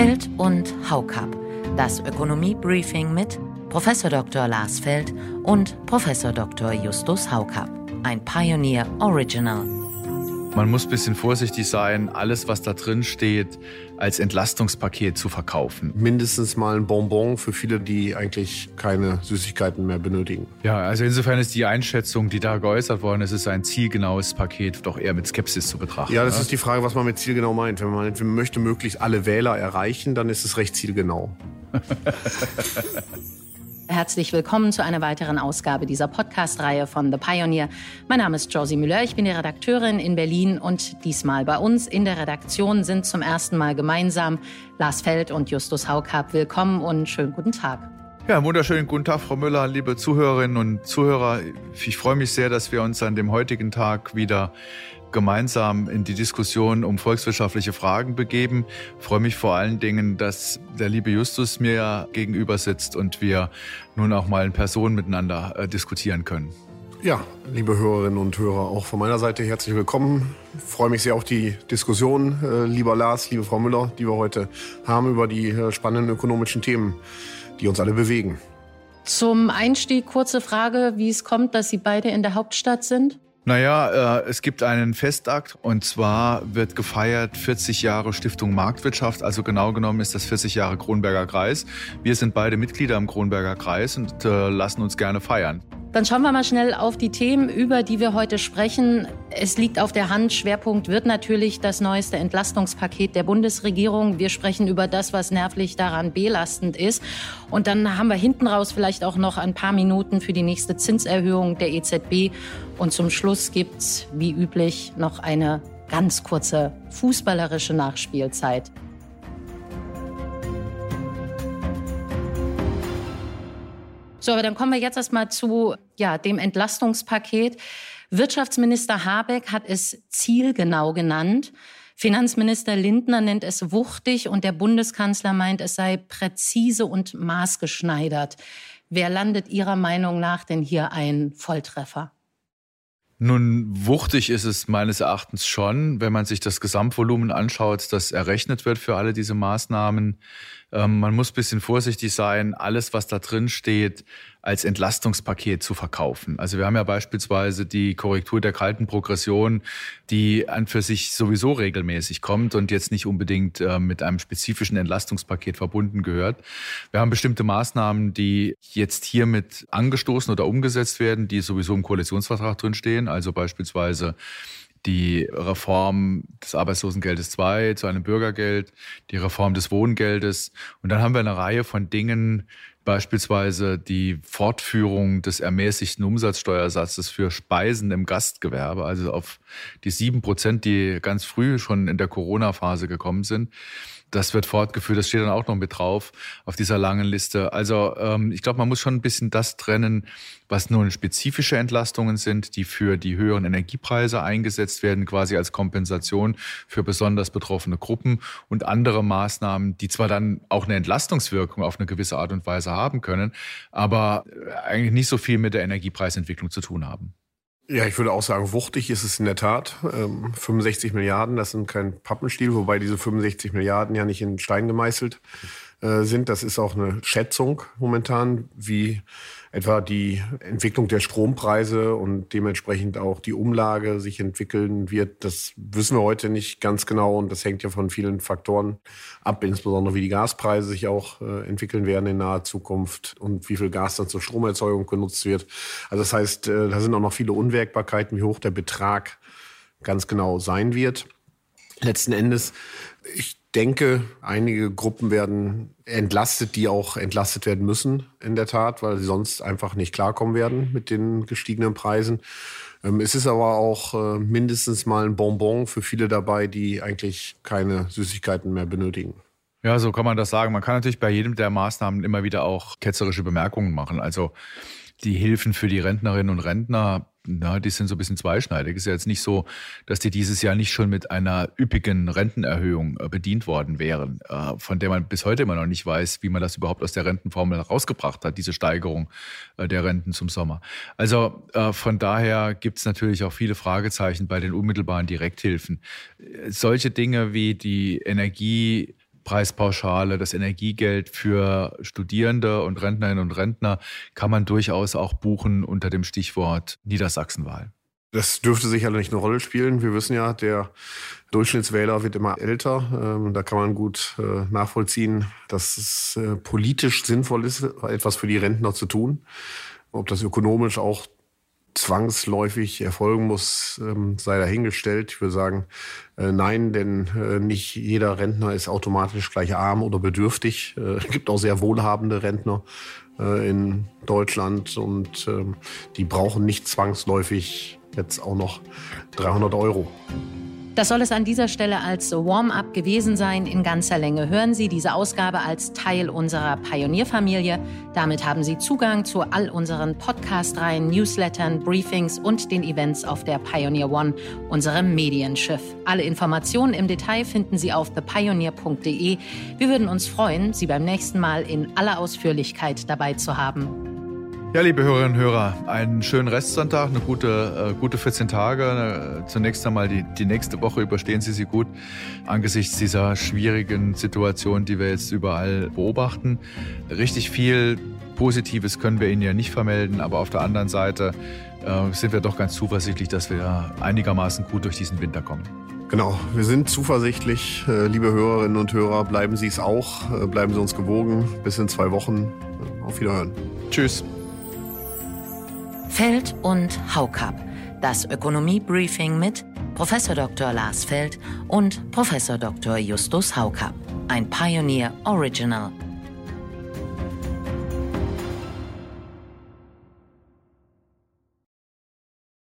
Feld und Haukap. Das Ökonomie-Briefing mit Prof. Dr. Lars Feld und Prof. Dr. Justus Haukap. Ein Pioneer Original. Man muss ein bisschen vorsichtig sein, alles, was da drin steht, als Entlastungspaket zu verkaufen. Mindestens mal ein Bonbon für viele, die eigentlich keine Süßigkeiten mehr benötigen. Ja, also insofern ist die Einschätzung, die da geäußert worden ist, ist ein zielgenaues Paket, doch eher mit Skepsis zu betrachten. Ja, das ist die Frage, was man mit zielgenau meint. Wenn man möchte möglichst alle Wähler erreichen, dann ist es recht zielgenau. Herzlich willkommen zu einer weiteren Ausgabe dieser Podcast-Reihe von The Pioneer. Mein Name ist Josie Müller, ich bin die Redakteurin in Berlin und diesmal bei uns in der Redaktion sind zum ersten Mal gemeinsam Lars Feld und Justus Haukap. Willkommen und schönen guten Tag. Ja, wunderschönen guten Tag, Frau Müller, liebe Zuhörerinnen und Zuhörer. Ich freue mich sehr, dass wir uns an dem heutigen Tag wieder gemeinsam in die Diskussion um volkswirtschaftliche Fragen begeben. Ich freue mich vor allen Dingen, dass der liebe Justus mir gegenüber sitzt und wir nun auch mal in Person miteinander diskutieren können. Ja, liebe Hörerinnen und Hörer, auch von meiner Seite herzlich willkommen. Ich freue mich sehr auf die Diskussion, lieber Lars, liebe Frau Müller, die wir heute haben über die spannenden ökonomischen Themen, die uns alle bewegen. Zum Einstieg kurze Frage, wie es kommt, dass Sie beide in der Hauptstadt sind? Naja, es gibt einen Festakt und zwar wird gefeiert 40 Jahre Stiftung Marktwirtschaft, also genau genommen ist das 40 Jahre Kronberger Kreis. Wir sind beide Mitglieder im Kronberger Kreis und lassen uns gerne feiern. Dann schauen wir mal schnell auf die Themen, über die wir heute sprechen. Es liegt auf der Hand, Schwerpunkt wird natürlich das neueste Entlastungspaket der Bundesregierung. Wir sprechen über das, was nervlich daran belastend ist. Und dann haben wir hinten raus vielleicht auch noch ein paar Minuten für die nächste Zinserhöhung der EZB. Und zum Schluss gibt's, wie üblich, noch eine ganz kurze fußballerische Nachspielzeit. So, aber dann kommen wir jetzt erstmal zu dem Entlastungspaket. Wirtschaftsminister Habeck hat es zielgenau genannt. Finanzminister Lindner nennt es wuchtig und der Bundeskanzler meint, es sei präzise und maßgeschneidert. Wer landet Ihrer Meinung nach denn hier ein Volltreffer? Nun, wuchtig ist es meines Erachtens schon, wenn man sich das Gesamtvolumen anschaut, das errechnet wird für alle diese Maßnahmen. Man muss ein bisschen vorsichtig sein, alles, was da drin steht, als Entlastungspaket zu verkaufen. Also wir haben ja beispielsweise die Korrektur der kalten Progression, die an für sich sowieso regelmäßig kommt und jetzt nicht unbedingt mit einem spezifischen Entlastungspaket verbunden gehört. Wir haben bestimmte Maßnahmen, die jetzt hiermit angestoßen oder umgesetzt werden, die sowieso im Koalitionsvertrag drinstehen, also beispielsweise die Reform des Arbeitslosengeldes 2 zu einem Bürgergeld, die Reform des Wohngeldes. Und dann haben wir eine Reihe von Dingen, beispielsweise die Fortführung des ermäßigten Umsatzsteuersatzes für Speisen im Gastgewerbe, also auf die 7%, die ganz früh schon in der Corona-Phase gekommen sind. Das wird fortgeführt, das steht dann auch noch mit drauf auf dieser langen Liste. Also ich glaube, man muss schon ein bisschen das trennen, was nun spezifische Entlastungen sind, die für die höheren Energiepreise eingesetzt werden, quasi als Kompensation für besonders betroffene Gruppen und andere Maßnahmen, die zwar dann auch eine Entlastungswirkung auf eine gewisse Art und Weise haben können, aber eigentlich nicht so viel mit der Energiepreisentwicklung zu tun haben. Ja, ich würde auch sagen, wuchtig ist es in der Tat. 65 Milliarden, das sind kein Pappenstiel, wobei diese 65 Milliarden ja nicht in Stein gemeißelt sind. Das ist auch eine Schätzung momentan, wie etwa die Entwicklung der Strompreise und dementsprechend auch die Umlage sich entwickeln wird. Das wissen wir heute nicht ganz genau und das hängt ja von vielen Faktoren ab, insbesondere wie die Gaspreise sich auch entwickeln werden in naher Zukunft und wie viel Gas dann zur Stromerzeugung genutzt wird. Also das heißt, da sind auch noch viele Unwägbarkeiten, wie hoch der Betrag ganz genau sein wird. Letzten Endes, Ich denke, einige Gruppen werden entlastet, die auch entlastet werden müssen in der Tat, weil sie sonst einfach nicht klarkommen werden mit den gestiegenen Preisen. Es ist aber auch mindestens mal ein Bonbon für viele dabei, die eigentlich keine Süßigkeiten mehr benötigen. Ja, so kann man das sagen. Man kann natürlich bei jedem der Maßnahmen immer wieder auch ketzerische Bemerkungen machen. Also die Hilfen für die Rentnerinnen und Rentner, die sind so ein bisschen zweischneidig. Es ist ja jetzt nicht so, dass die dieses Jahr nicht schon mit einer üppigen Rentenerhöhung bedient worden wären, von der man bis heute immer noch nicht weiß, wie man das überhaupt aus der Rentenformel rausgebracht hat, diese Steigerung der Renten zum Sommer. Also von daher gibt es natürlich auch viele Fragezeichen bei den unmittelbaren Direkthilfen. Solche Dinge wie die Energie Preispauschale, das Energiegeld für Studierende und Rentnerinnen und Rentner kann man durchaus auch buchen unter dem Stichwort Niedersachsenwahl. Das dürfte sicherlich eine Rolle spielen. Wir wissen ja, der Durchschnittswähler wird immer älter. Da kann man gut nachvollziehen, dass es politisch sinnvoll ist, etwas für die Rentner zu tun. Ob das ökonomisch auch zwangsläufig erfolgen muss, sei dahingestellt. Ich würde sagen, nein, denn nicht jeder Rentner ist automatisch gleich arm oder bedürftig. Es gibt auch sehr wohlhabende Rentner in Deutschland und die brauchen nicht zwangsläufig jetzt auch noch 300 €. Das soll es an dieser Stelle als Warm-up gewesen sein. In ganzer Länge hören Sie diese Ausgabe als Teil unserer Pionierfamilie. Damit haben Sie Zugang zu all unseren Podcast-Reihen, Newslettern, Briefings und den Events auf der Pioneer One, unserem Medienschiff. Alle Informationen im Detail finden Sie auf thepioneer.de. Wir würden uns freuen, Sie beim nächsten Mal in aller Ausführlichkeit dabei zu haben. Ja, liebe Hörerinnen und Hörer, einen schönen Restsonntag, eine gute 14 Tage. Zunächst einmal die nächste Woche, überstehen Sie sie gut angesichts dieser schwierigen Situation, die wir jetzt überall beobachten. Richtig viel Positives können wir Ihnen ja nicht vermelden, aber auf der anderen Seite sind wir doch ganz zuversichtlich, dass wir einigermaßen gut durch diesen Winter kommen. Genau, wir sind zuversichtlich. Liebe Hörerinnen und Hörer, bleiben Sie es auch, bleiben Sie uns gewogen. Bis in 2 Wochen. Auf Wiederhören. Tschüss. Feld und Haukap, das Ökonomie-Briefing mit Prof. Dr. Lars Feld und Prof. Dr. Justus Haukap, ein Pioneer Original.